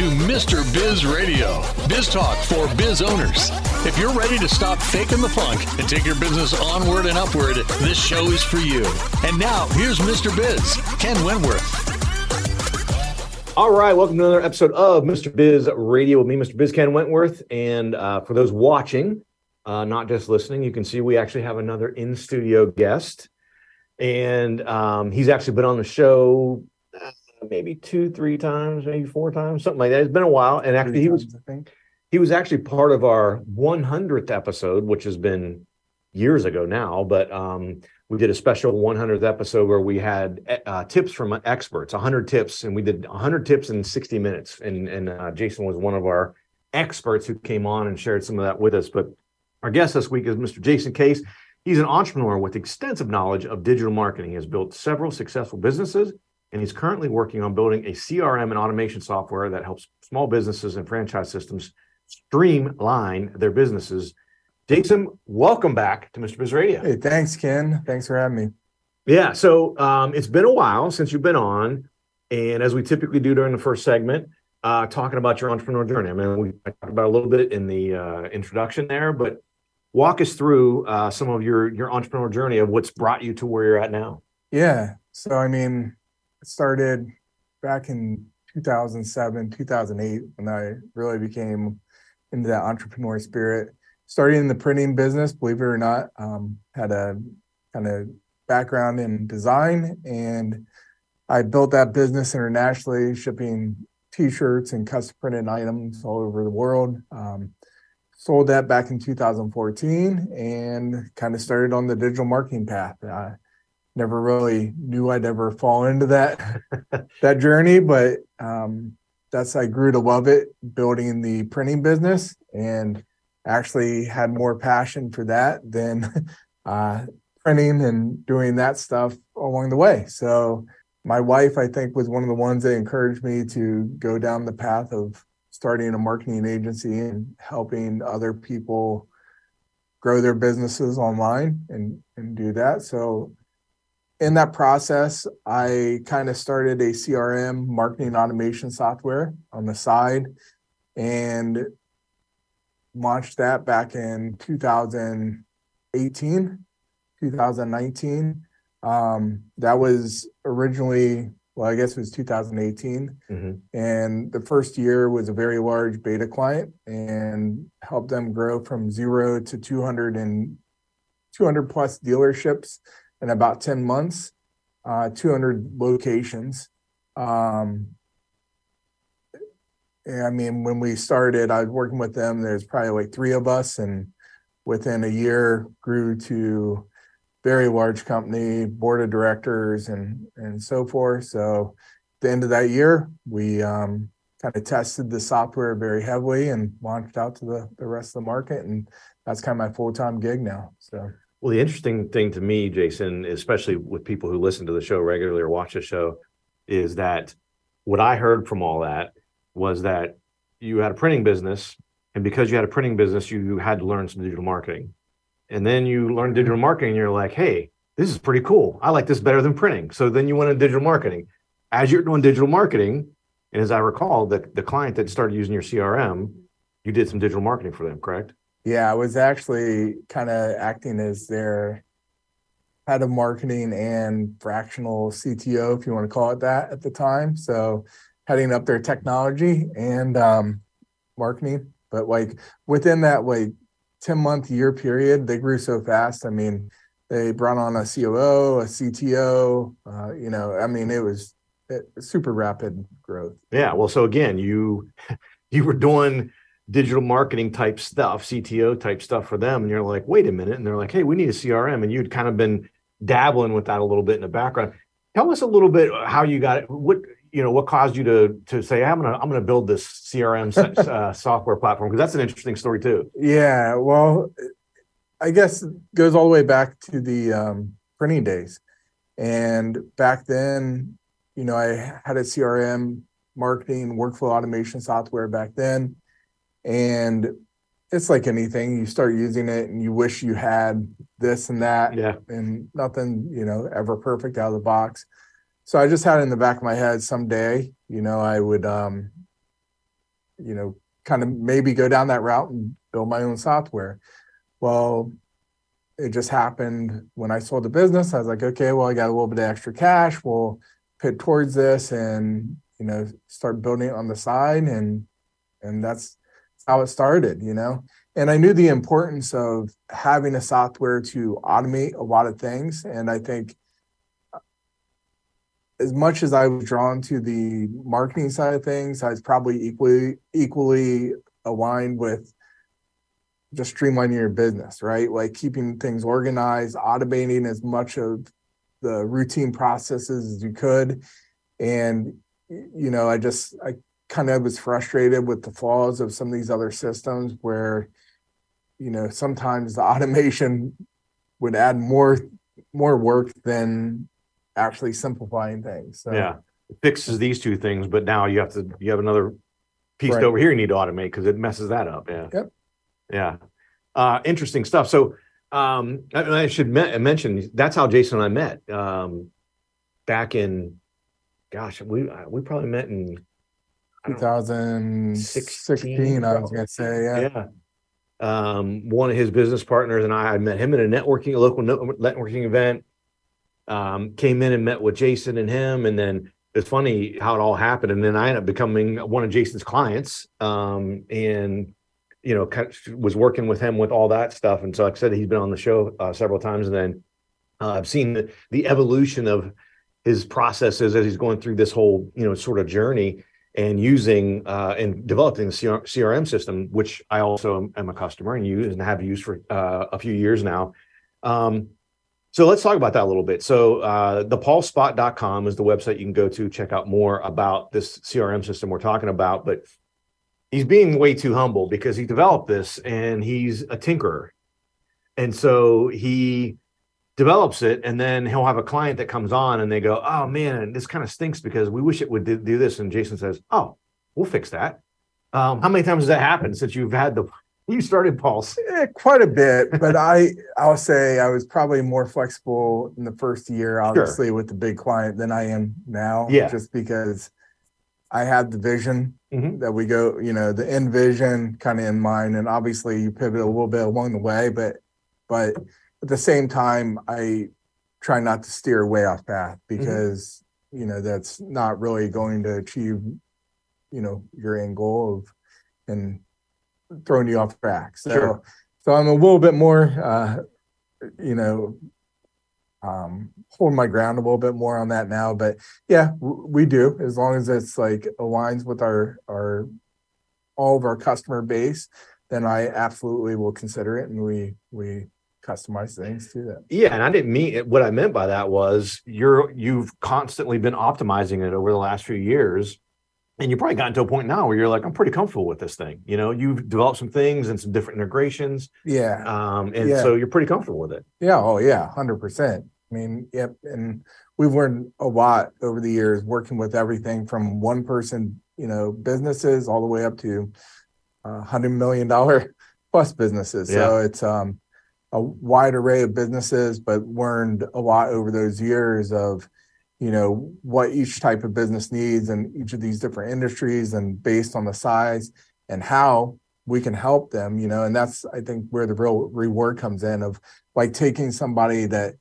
to Mr. Biz Radio, Biz Talk for Biz Owners. If you're ready to stop faking the funk and take your business onward and upward, this show is for you. And now, here's Mr. Biz, Ken Wentworth. All right, welcome to another episode of Mr. Biz Radio with me, Mr. Biz Ken Wentworth. And for those watching, not just listening, you can see we actually have another in-studio guest. And he's actually been on the show maybe 2-3 times, maybe 4 times, something like that. It's been a while. And actually he was actually part of our 100th episode, which has been years ago now, but we did a special 100th episode where we had tips from experts, 100 tips, and we did 100 tips in 60 minutes. And Jason was one of our experts who came on and shared some of that with us. But our guest this week is Mr. Jason Case. He's an entrepreneur with extensive knowledge of digital marketing. He has built several successful businesses, and he's currently working on building a CRM and automation software that helps small businesses and franchise systems streamline their businesses. Jason, welcome back to Mr. Biz Radio. Hey, thanks, Ken. Thanks for having me. Yeah, so it's been a while since you've been on, and as we typically do during the first segment, talking about your entrepreneur journey. I mean, we talked about a little bit in the introduction there, but walk us through some of your entrepreneur journey of what's brought you to where you're at now. Yeah. So, I mean, it started back in 2007, 2008, when I really became into that entrepreneur spirit. Started in the printing business, believe it or not. Had a kind of background in design, and I built that business internationally, shipping T-shirts and custom printed items all over the world. Sold that back in 2014 and kind of started on the digital marketing path. I never really knew I'd ever fall into that journey, but I grew to love it, building the printing business, and actually had more passion for that than printing and doing that stuff along the way. So my wife, I think, was one of the ones that encouraged me to go down the path of starting a marketing agency and helping other people grow their businesses online and do that. So in that process, I kind of started a CRM marketing automation software on the side and launched that back in 2018, 2019. That was originally... well, I guess it was 2018. Mm-hmm. And the first year was a very large beta client and helped them grow from 0 to 200 plus dealerships in about 10 months, 200 locations. I mean, when we started, I was working with them, there's probably like 3 of us, and within a year grew to very large company, board of directors, and so forth. So at the end of that year, we kind of tested the software very heavily and launched out to the rest of the market. And that's kind of my full-time gig now. So, well, the interesting thing to me, Jason, especially with people who listen to the show regularly or watch the show, is that what I heard from all that was that you had a printing business, and because you had a printing business, you had to learn some digital marketing. And then you learn digital marketing, and you're like, hey, this is pretty cool. I like this better than printing. So then you went into digital marketing. As you're doing digital marketing, and as I recall, the client that started using your CRM, you did some digital marketing for them, correct? Yeah, I was actually kind of acting as their head of marketing and fractional CTO, if you want to call it that, at the time. So heading up their technology and marketing. But like within that, like, 10-month year period, they grew so fast. I mean, they brought on a COO, a CTO, I mean, it was super rapid growth. Yeah. Well, so again, you were doing digital marketing type stuff, CTO type stuff for them. And you're like, wait a minute. And they're like, hey, we need a CRM. And you'd kind of been dabbling with that a little bit in the background. Tell us a little bit how you got it. What caused you to say, I'm going to build this CRM software platform? Because that's an interesting story too. Yeah, well, I guess it goes all the way back to the printing days. And back then, I had a CRM marketing workflow automation software back then. And it's like anything, you start using it and you wish you had this and that. Yeah. And nothing, ever perfect out of the box. So I just had it in the back of my head someday, I would you know, kind of maybe go down that route and build my own software. Well, it just happened when I sold the business. I was like, okay, well, I got a little bit of extra cash. We'll put towards this and, you know, start building it on the side. And that's how it started, you know? And I knew the importance of having a software to automate a lot of things. And I think as much as I was drawn to the marketing side of things, I was probably equally aligned with just streamlining your business, right? Like keeping things organized, automating as much of the routine processes as you could. And, you know, I kind of was frustrated with the flaws of some of these other systems where, you know, sometimes the automation would add more work than actually simplifying things. So, yeah, it fixes these two things, but now you have another piece right over here you need to automate because it messes that up. Yeah. Yep. Yeah. Interesting stuff. So I should mention that's how Jason and I met back in, gosh, we probably met in 2016, I was going to say. Yeah. One of his business partners and I met him at a local networking event. Came in and met with Jason and him. And then it's funny how it all happened. And then I ended up becoming one of Jason's clients and, you know, kind of was working with him with all that stuff. And so, like I said, he's been on the show several times. And then I've seen the evolution of his processes as he's going through this whole, you know, sort of journey and using and developing the CRM system, which I also am a customer and use and have used for a few years now. So let's talk about that a little bit. So thepulsespot.com is the website you can go to check out more about this CRM system we're talking about. But he's being way too humble because he developed this and he's a tinkerer. And so he develops it and then he'll have a client that comes on and they go, oh, man, this kind of stinks because we wish it would do this. And Jason says, oh, we'll fix that. How many times has that happened since you've had the... You started Pulse? Yeah, quite a bit, but I'll say I was probably more flexible in the first year, obviously, sure, with the big client than I am now. Yeah, just because I had the vision that we go, you know, the end vision kind of in mind, and obviously you pivot a little bit along the way, but at the same time, I try not to steer way off path because you know that's not really going to achieve, you know, your end goal and throwing you off track. So, sure, so I'm a little bit more, you know, holding my ground a little bit more on that now. But yeah, we do, as long as it's like aligns with our all of our customer base, then I absolutely will consider it, and we customize things to that. Yeah, and I didn't mean it. What I meant by that was you've constantly been optimizing it over the last few years. And you've probably gotten to a point now where you're like, I'm pretty comfortable with this thing. You know, you've developed some things and some different integrations. Yeah. So you're pretty comfortable with it. Yeah. Oh, yeah. 100%. I mean, yep. And we've learned a lot over the years working with everything from one person, you know, businesses all the way up to $100 million plus businesses. Yeah. So it's a wide array of businesses, but learned a lot over those years of, you know, what each type of business needs and each of these different industries and based on the size and how we can help them, you know. And that's, I think, where the real reward comes in of like taking somebody that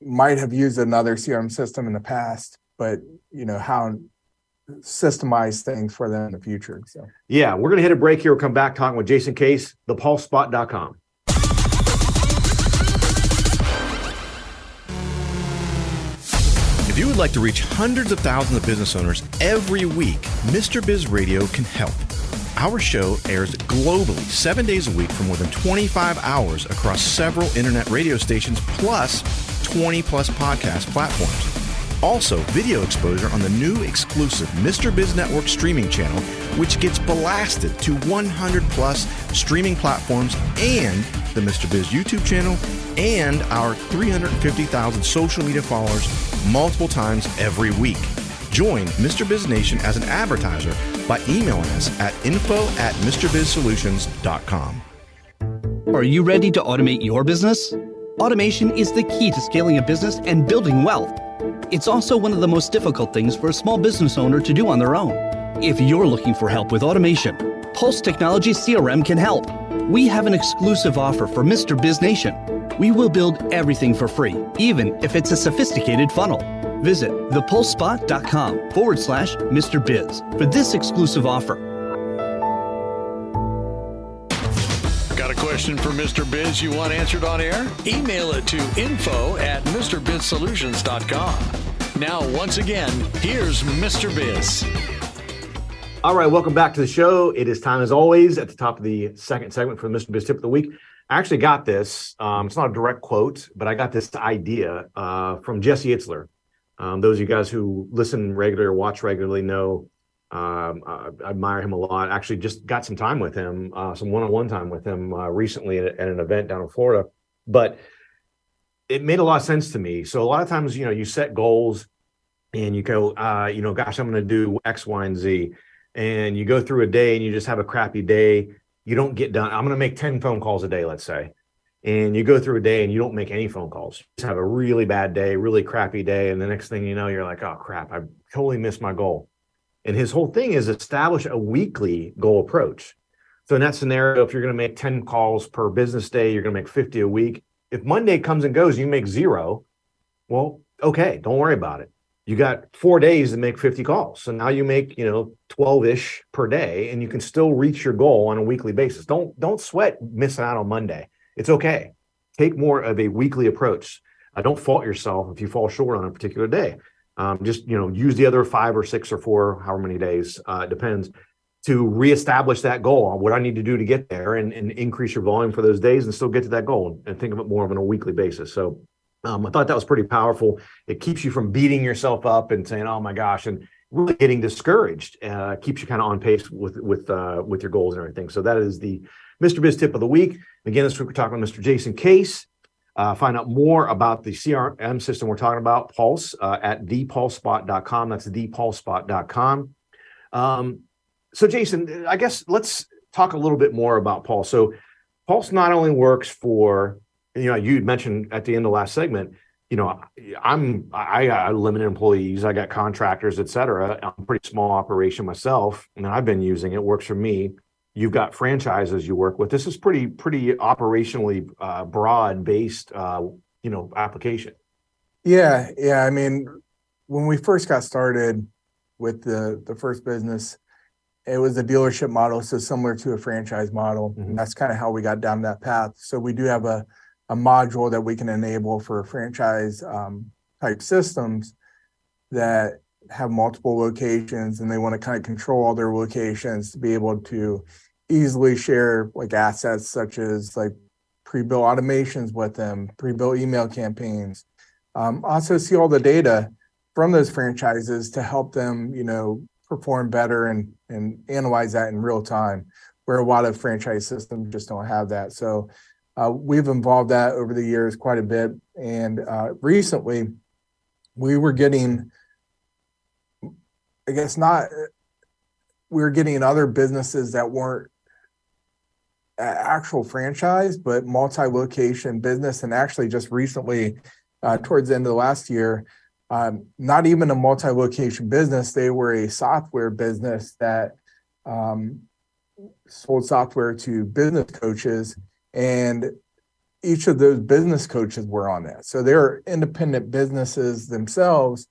might have used another CRM system in the past, but, you know, how systemize things for them in the future. So, yeah, we're going to hit a break here. We'll come back talking with Jason Case, thepulsespot.com. If you would like to reach hundreds of thousands of business owners every week, Mr. Biz Radio can help. Our show airs globally 7 days a week for more than 25 hours across several internet radio stations, plus 20-plus podcast platforms. Also, video exposure on the new exclusive Mr. Biz Network streaming channel, which gets blasted to 100-plus streaming platforms and the Mr. Biz YouTube channel and our 350,000 social media followers multiple times every week. Join Mr. Biz Nation as an advertiser by emailing us at info@MrBizSolutions.com. Are you ready to automate your business? Automation is the key to scaling a business and building wealth. It's also one of the most difficult things for a small business owner to do on their own. If you're looking for help with automation, Pulse Technology CRM can help. We have an exclusive offer for Mr. Biz Nation. We will build everything for free, even if it's a sophisticated funnel. Visit thepulsespot.com/Mr. Biz for this exclusive offer. Got a question for Mr. Biz you want answered on air? Email it to info@MrBizSolutions.com. Now, once again, here's Mr. Biz. All right, welcome back to the show. It is time, as always, at the top of the second segment for the Mr. Biz Tip of the Week. I actually got this. It's not a direct quote, but I got this idea from Jesse Itzler. Those of you guys who listen regularly or watch regularly know I admire him a lot. Actually, just got some time with him, some one-on-one time with him recently at an event down in Florida. But it made a lot of sense to me. So a lot of times, you know, you set goals and you go, you know, gosh, I'm going to do X, Y, and Z. And you go through a day and you just have a crappy day. You don't get done. I'm going to make 10 phone calls a day, let's say. And you go through a day and you don't make any phone calls. You just have a really bad day, really crappy day. And the next thing you know, you're like, oh, crap, I totally missed my goal. And his whole thing is establish a weekly goal approach. So in that scenario, if you're going to make 10 calls per business day, you're going to make 50 a week. If Monday comes and goes, you make 0. Well, okay, don't worry about it. You got 4 days to make 50 calls. So now you make, you know, 12-ish per day, and you can still reach your goal on a weekly basis. Don't sweat missing out on Monday. It's okay. Take more of a weekly approach. Don't fault yourself if you fall short on a particular day. Just, you know, use the other 5 or 6 or 4, however many days, it depends, to reestablish that goal on what I need to do to get there and increase your volume for those days and still get to that goal and think of it more of on a weekly basis. So I thought that was pretty powerful. It keeps you from beating yourself up and saying, oh my gosh, and really getting discouraged. Keeps you kind of on pace with your goals and everything. So that is the Mr. Biz Tip of the Week. Again, this week we're talking with Mr. Jason Case. Find out more about the CRM system we're talking about, Pulse, at ThePulseSpot.com. That's ThePulseSpot.com. So, Jason, I guess let's talk a little bit more about Pulse. So, Pulse not only works for, you know, you mentioned at the end of the last segment, you know, I got limited employees, I got contractors, et cetera. I'm a pretty small operation myself, and I've been using it. It works for me. You've got franchises you work with. This is pretty operationally broad-based, you know, application. Yeah. I mean, when we first got started with the first business, it was a dealership model, so similar to a franchise model. Mm-hmm. That's kind of how we got down that path. So we do have a module that we can enable for franchise type systems that have multiple locations, and they want to kind of control all their locations to be able to easily share like assets such as like pre-built automations with them, pre-built email campaigns. Also see all the data from those franchises to help them, you know, perform better and analyze that in real time, where a lot of franchise systems just don't have that. So we've involved that over the years quite a bit. And recently we were getting, I guess not, we were getting other businesses that weren't actual franchise, but multi-location business. And actually just recently, towards the end of the last year, not even a multi-location business, they were a software business that sold software to business coaches, and each of those business coaches were on that. So they're independent businesses themselves,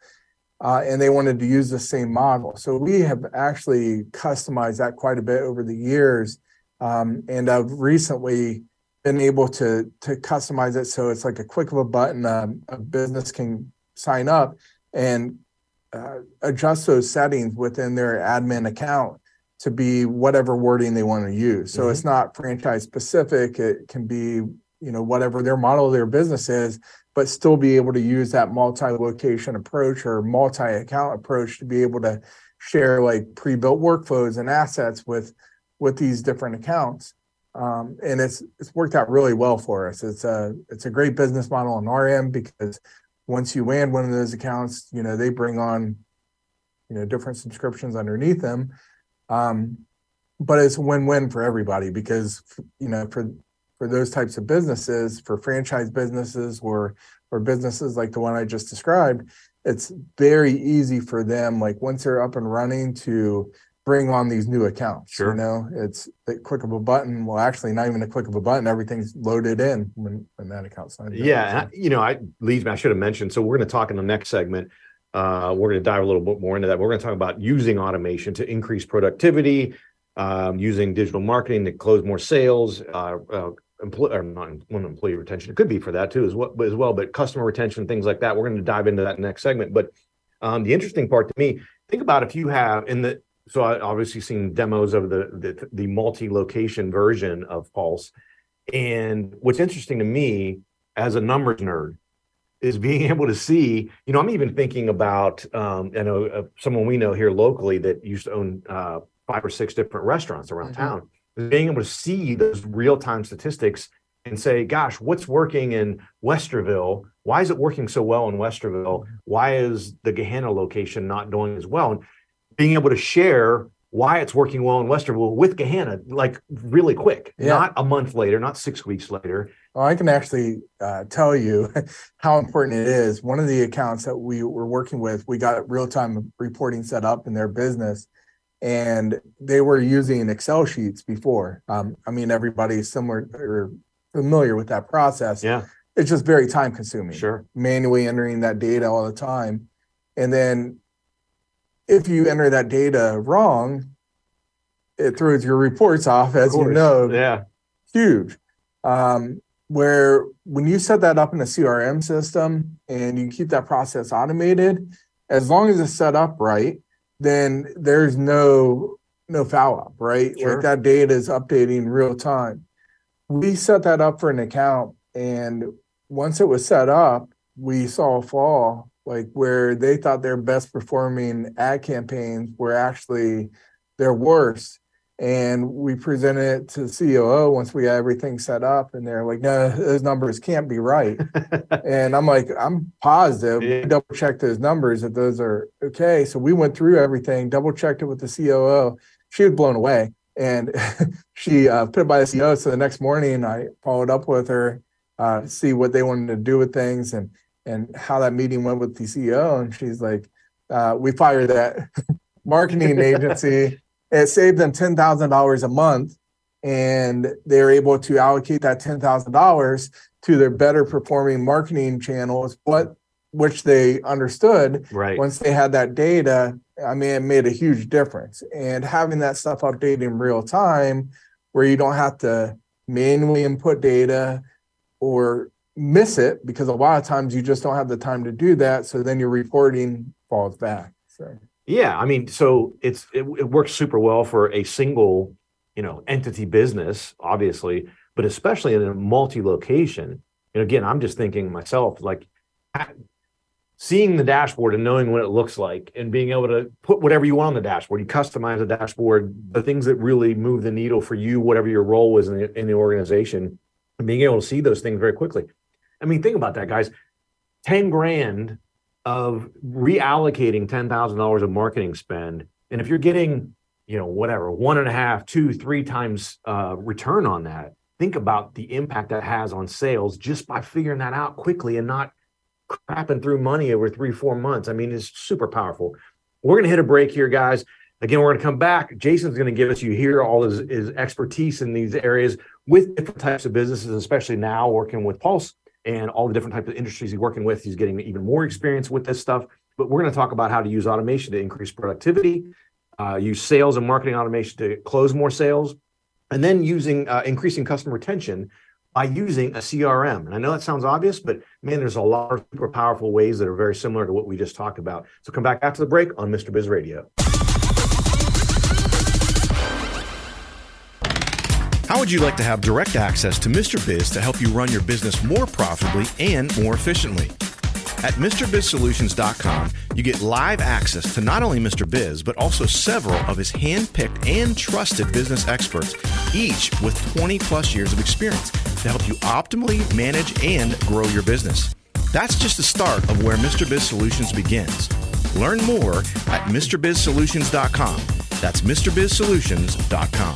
and they wanted to use the same model. So we have actually customized that quite a bit over the years. And I've recently been able to customize it. So it's like a click of a button, a business can sign up and adjust those settings within their admin account to be whatever wording they want to use. So It's not franchise specific. It can be, you know, whatever their model of their business is, but still be able to use that multi-location approach or multi-account approach to be able to share like pre-built workflows and assets with these different accounts. And it's worked out really well for us. It's a great business model on our end, because once you land one of those accounts, you know, they bring on, you know, different subscriptions underneath them. But it's a win-win for everybody, because, you know, for those types of businesses, for franchise businesses or businesses like the one I just described, it's very easy for them, like once they're up and running, to bring on these new accounts. Sure. You know, it's a click of a button. Well, actually, not even a click of a button. Everything's loaded in when that account's signed. Yeah, so. You know, I should have mentioned. So we're going to talk in the next segment. We're going to dive a little bit more into that. We're going to talk about using automation to increase productivity, using digital marketing to close more sales, employee retention. It could be for that too as well, but customer retention, things like that. We're going to dive into that next segment. But the interesting part to me, think about if you have so I obviously seen demos of the multi-location version of Pulse. And what's interesting to me as a numbers nerd is being able to see, you know, I'm even thinking about, I know someone we know here locally that used to own 5 or 6 different restaurants around town, being able to see those real-time statistics and say, gosh, what's working in Westerville? Why is it working so well in Westerville? Why is the Gahanna location not doing as well? And being able to share why it's working well in Westerville with Gahanna, like really quick, not a month later, not 6 weeks later. Well, I can actually tell you how important it is. One of the accounts that we were working with, we got real-time reporting set up in their business, and they were using Excel sheets before. I mean, everybody's similar or familiar with that process. Yeah. It's just very time-consuming. Sure. Manually entering that data all the time. And then if you enter that data wrong, it throws your reports off, as you know. Yeah. Huge. Where when you set that up in a CRM system and you keep that process automated, as long as it's set up right, then there's no foul up, right? Sure. Like that data is updating real time. We set that up for an account, and once it was set up, we saw a fall, like where they thought their best performing ad campaigns were actually their worst. And we presented it to the COO once we had everything set up, and they're like, no, those numbers can't be right. And I'm like, I'm positive. Yeah. We double-checked those numbers, that those are okay. So we went through everything, double-checked it with the COO. She was blown away. And she put it by the COO. So the next morning, I followed up with her, see what they wanted to do with things and how that meeting went with the CEO. And she's like, we fired that marketing agency. It saved them $10,000 a month, and they're able to allocate that $10,000 to their better performing marketing channels, which they understood. Right. Once they had that data, I mean, it made a huge difference. And having that stuff updated in real time, where you don't have to manually input data or miss it, because a lot of times you just don't have the time to do that. So then your reporting falls back. So. Yeah, I mean, so it works super well for a single, you know, entity business, obviously, but especially in a multi-location. And again, I'm just thinking myself, like seeing the dashboard and knowing what it looks like and being able to put whatever you want on the dashboard. You customize the dashboard, the things that really move the needle for you, whatever your role was in the organization, and being able to see those things very quickly. I mean, think about that, guys. $10,000 of reallocating $10,000 of marketing spend. And if you're getting, you know, whatever, 1.5, 2, 3 times return on that, think about the impact that has on sales just by figuring that out quickly and not crapping through money over 3-4 months. I mean, it's super powerful. We're going to hit a break here, guys. Again, we're going to come back. Jason's going to give us, you hear all his expertise in these areas with different types of businesses, especially now working with Pulse. And all the different types of industries he's working with. He's getting even more experience with this stuff. But we're going to talk about how to use automation to increase productivity, use sales and marketing automation to close more sales, and then using increasing customer retention by using a CRM. And I know that sounds obvious, but man, there's a lot of super powerful ways that are very similar to what we just talked about. So come back after the break on Mr. Biz Radio. How would you like to have direct access to Mr. Biz to help you run your business more profitably and more efficiently? At MrBizSolutions.com, you get live access to not only Mr. Biz, but also several of his hand-picked and trusted business experts, each with 20-plus years of experience to help you optimally manage and grow your business. That's just the start of where Mr. Biz Solutions begins. Learn more at MrBizSolutions.com. That's MrBizSolutions.com.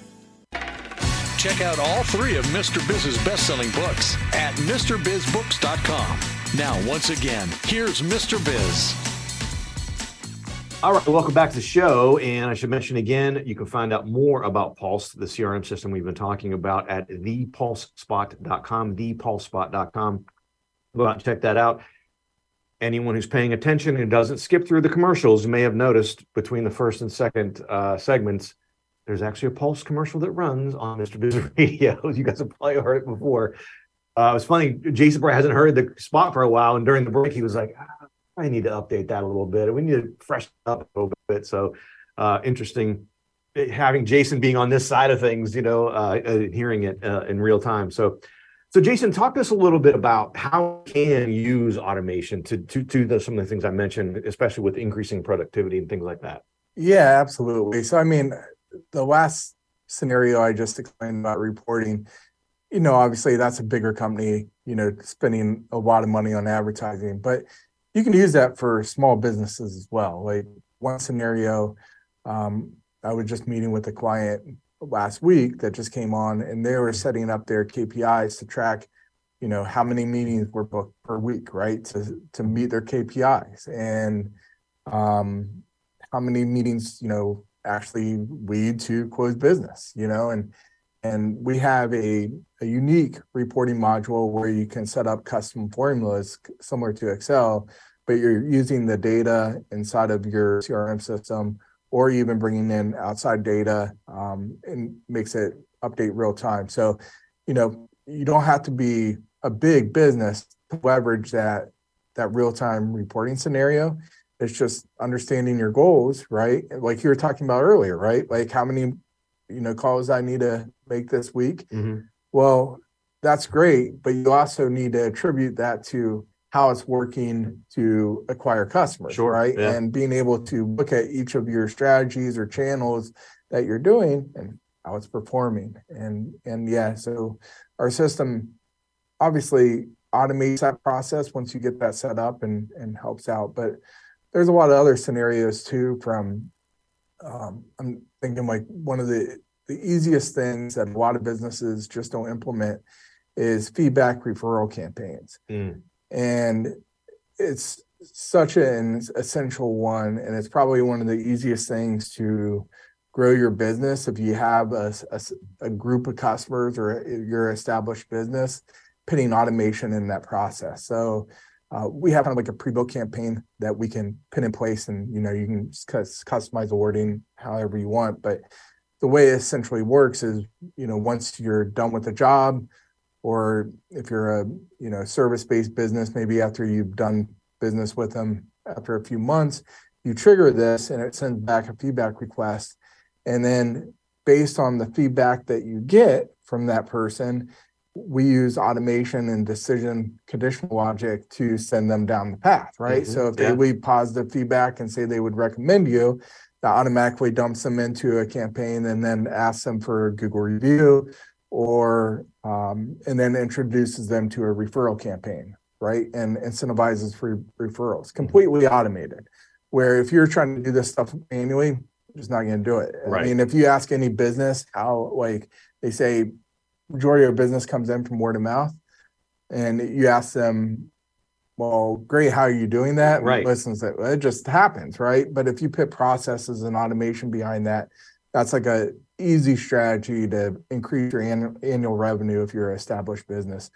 Check out all three of Mr. Biz's best-selling books at MrBizBooks.com. Now, once again, here's Mr. Biz. All right, welcome back to the show. And I should mention again, you can find out more about Pulse, the CRM system we've been talking about, at ThePulseSpot.com, ThePulseSpot.com. Go out and check that out. Anyone who's paying attention and doesn't skip through the commercials may have noticed between the first and second segments, there's actually a Pulse commercial that runs on Mr. Biz Radio. You guys have probably heard it before. It was funny, Jason hasn't heard the spot for a while, and during the break, he was like, I need to update that a little bit. We need to freshen up a little bit. So interesting having Jason being on this side of things, you know, hearing it in real time. So Jason, talk to us a little bit about how can you use automation to some of the things I mentioned, especially with increasing productivity and things like that. Yeah, absolutely. So, I mean, the last scenario I just explained about reporting, you know, obviously that's a bigger company, you know, spending a lot of money on advertising, but you can use that for small businesses as well. Like one scenario, I was just meeting with a client last week that just came on, and they were setting up their KPIs to track, you know, how many meetings were booked per week, right? To meet their KPIs, and how many meetings, you know, actually lead to closed business, you know, and we have a unique reporting module where you can set up custom formulas similar to Excel, but you're using the data inside of your CRM system or even bringing in outside data, and makes it update real time. So, you know, you don't have to be a big business to leverage that real-time reporting scenario. It's just understanding your goals, right? Like you were talking about earlier, right? Like how many, you know, calls I need to make this week. Mm-hmm. Well, that's great, but you also need to attribute that to how it's working to acquire customers, sure, right? Yeah. And being able to look at each of your strategies or channels that you're doing and how it's performing. And yeah, so our system obviously automates that process once you get that set up and helps out. But there's a lot of other scenarios too from, I'm thinking like one of the easiest things that a lot of businesses just don't implement is feedback referral campaigns. Mm. And it's such an essential one. And it's probably one of the easiest things to grow your business. If you have a group of customers or your established business, putting automation in that process. So we have kind of like a pre-built campaign that we can put in place, and you know, you can customize the wording however you want. But the way it essentially works is, you know, once you're done with the job, or if you're a, you know, service-based business, maybe after you've done business with them after a few months, you trigger this and it sends back a feedback request. And then based on the feedback that you get from that person, we use automation and decision conditional logic to send them down the path, right? Mm-hmm. So if they leave positive feedback and say they would recommend you, that automatically dumps them into a campaign and then asks them for a Google review, or and then introduces them to a referral campaign, right? And incentivizes for referrals, completely automated, where if you're trying to do this stuff manually, you're just not going to do it. Right. I mean, if you ask any business how, like they say, majority of business comes in from word of mouth, and you ask them, well, great, how are you doing that? Right. Listen, it just happens, right? But if you put processes and automation behind that, that's like a easy strategy to increase your annual revenue if you're an established business.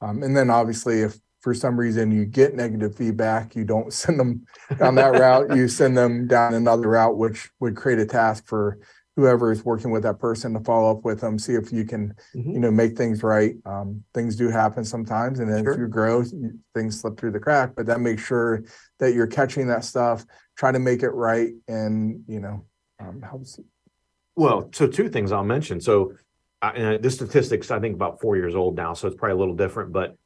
And then obviously, if for some reason you get negative feedback, you don't send them down that route, you send them down another route, which would create a task for whoever is working with that person to follow up with them, see if you can, you know, make things right. Things do happen sometimes. And then if you grow, things slip through the crack, but that makes sure that you're catching that stuff, try to make it right. And, you know, helps. Well, so two things I'll mention. So this statistic's, I think, about 4 years old now, so it's probably a little different, but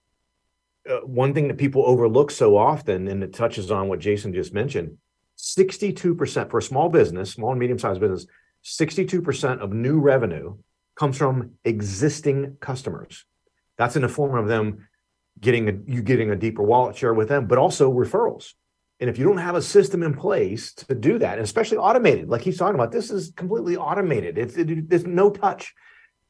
one thing that people overlook so often, and it touches on what Jason just mentioned, 62% for a small business, small and medium-sized business, 62% of new revenue comes from existing customers. That's in the form of them getting a deeper wallet share with them, but also referrals. And if you don't have a system in place to do that, and especially automated, like he's talking about, this is completely automated. There's no touch.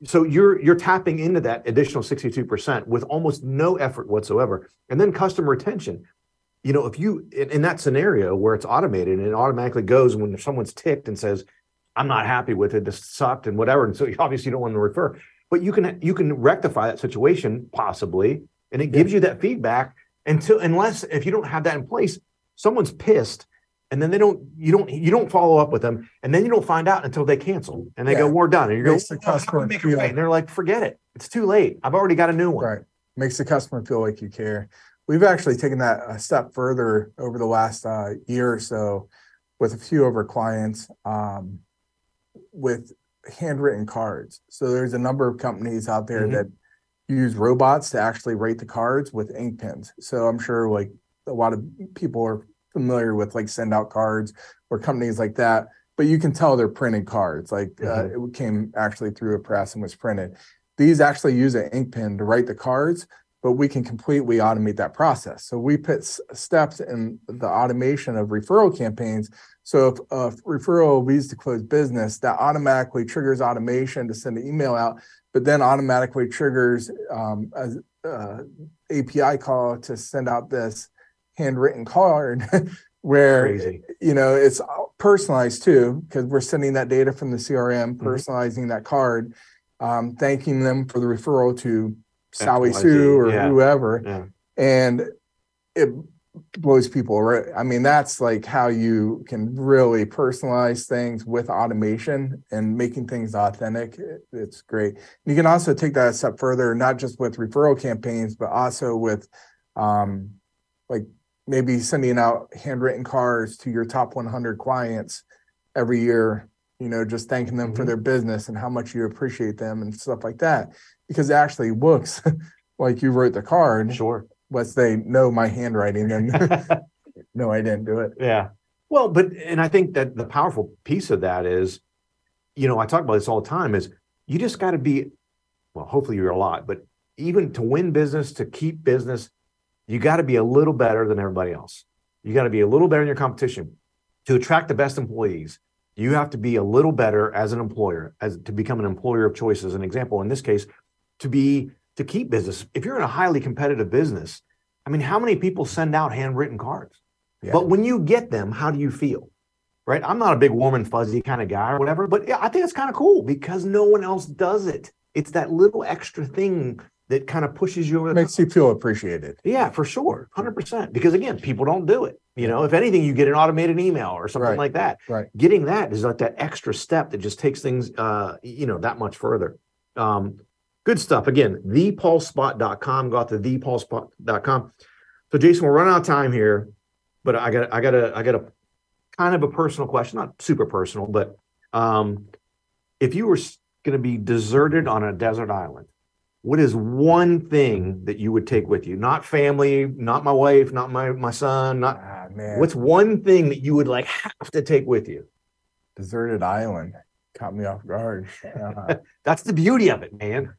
So you're tapping into that additional 62% with almost no effort whatsoever. And then customer retention. You know, if you, in that scenario where it's automated and it automatically goes when someone's ticked and says, I'm not happy with it, this sucked and whatever. And so you obviously don't want to refer, but you can rectify that situation possibly. And it gives you that feedback unless if you don't have that in place, someone's pissed and then you don't follow up with them. And then you don't find out until they cancel and they go, we're done. And you're going, how can we make it right? And they're like, forget it. It's too late. I've already got a new one. Right. Makes the customer feel like you care. We've actually taken that a step further over the last year or so with a few of our clients with handwritten cards. So there's a number of companies out there that use robots to actually write the cards with ink pens. So I'm sure like a lot of people are familiar with like SendOutCards or companies like that, but you can tell they're printed cards. Like it came actually through a press and was printed. These actually use an ink pen to write the cards, but we can completely automate that process. So we put steps in the automation of referral campaigns. So if a referral leads to closed business, that automatically triggers automation to send an email out, but then automatically triggers API call to send out this handwritten card where, you know, it's personalized too, because we're sending that data from the CRM, personalizing that card, thanking them for the referral to Sally Sue or whoever. Yeah. And it blows people away. I mean, that's like how you can really personalize things with automation and making things authentic. It's great. You can also take that a step further, not just with referral campaigns, but also with like maybe sending out handwritten cards to your top 100 clients every year, you know, just thanking them for their business and how much you appreciate them and stuff like that. Because it actually looks like you wrote the card. Sure. Unless they know my handwriting, then no, I didn't do it. Yeah. Well, and I think that the powerful piece of that is, you know, I talk about this all the time is you just got to be, well, hopefully you're a lot, but even to win business, to keep business, you got to be a little better than everybody else. You got to be a little better than your competition. To attract the best employees, you have to be a little better as an employer, as to become an employer of choice, as an example. In this case, to keep business. If you're in a highly competitive business, I mean, how many people send out handwritten cards? Yeah. But when you get them, how do you feel? Right? I'm not a big warm and fuzzy kind of guy or whatever, but yeah, I think it's kind of cool because no one else does it. It's that little extra thing that kind of pushes you over the top. Makes you feel appreciated. Yeah, for sure. 100%. Because again, people don't do it. You know, if anything, you get an automated email or something like that. Right. Getting that is like that extra step that just takes things, you know, that much further. Good stuff. Again, thepulsespot.com. Go out to thepulsespot.com. So Jason, we're running out of time here, but I got a kind of a personal question, not super personal, but if you were going to be deserted on a desert island, what is one thing that you would take with you? Not family, not my wife, not my son, not what's one thing that you would like have to take with you? Deserted island. Caught me off guard. That's the beauty of it, man.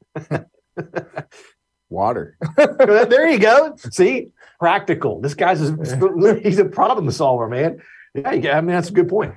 Water. There you go. See, practical. This guy's he's a problem solver, man. Yeah, I mean, that's a good point.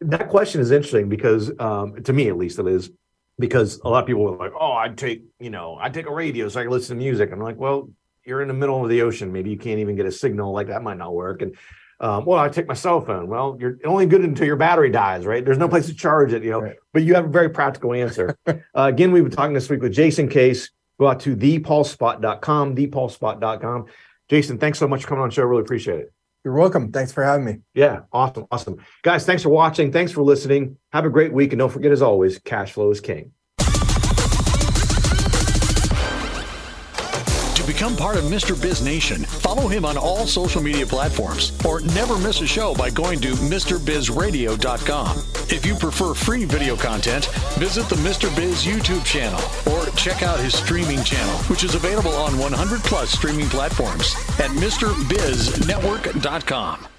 That question is interesting because to me, at least, it is because a lot of people were like, "Oh, I'd take a radio so I can listen to music." I'm like, "Well, you're in the middle of the ocean. Maybe you can't even get a signal. Like that might not work." And well, I take my cell phone. Well, you're only good until your battery dies, right? There's no place to charge it, you know, but you have a very practical answer. Again, we've been talking this week with Jason Case. Go out to thepulsespot.com, thepulsespot.com. Jason, thanks so much for coming on the show. Really appreciate it. You're welcome. Thanks for having me. Yeah, awesome, awesome. Guys, thanks for watching. Thanks for listening. Have a great week. And don't forget, as always, cash flow is king. Become part of Mr. Biz Nation. Follow him on all social media platforms or never miss a show by going to MrBizRadio.com. If you prefer free video content, visit the Mr. Biz YouTube channel or check out his streaming channel, which is available on 100+ streaming platforms at MrBizNetwork.com.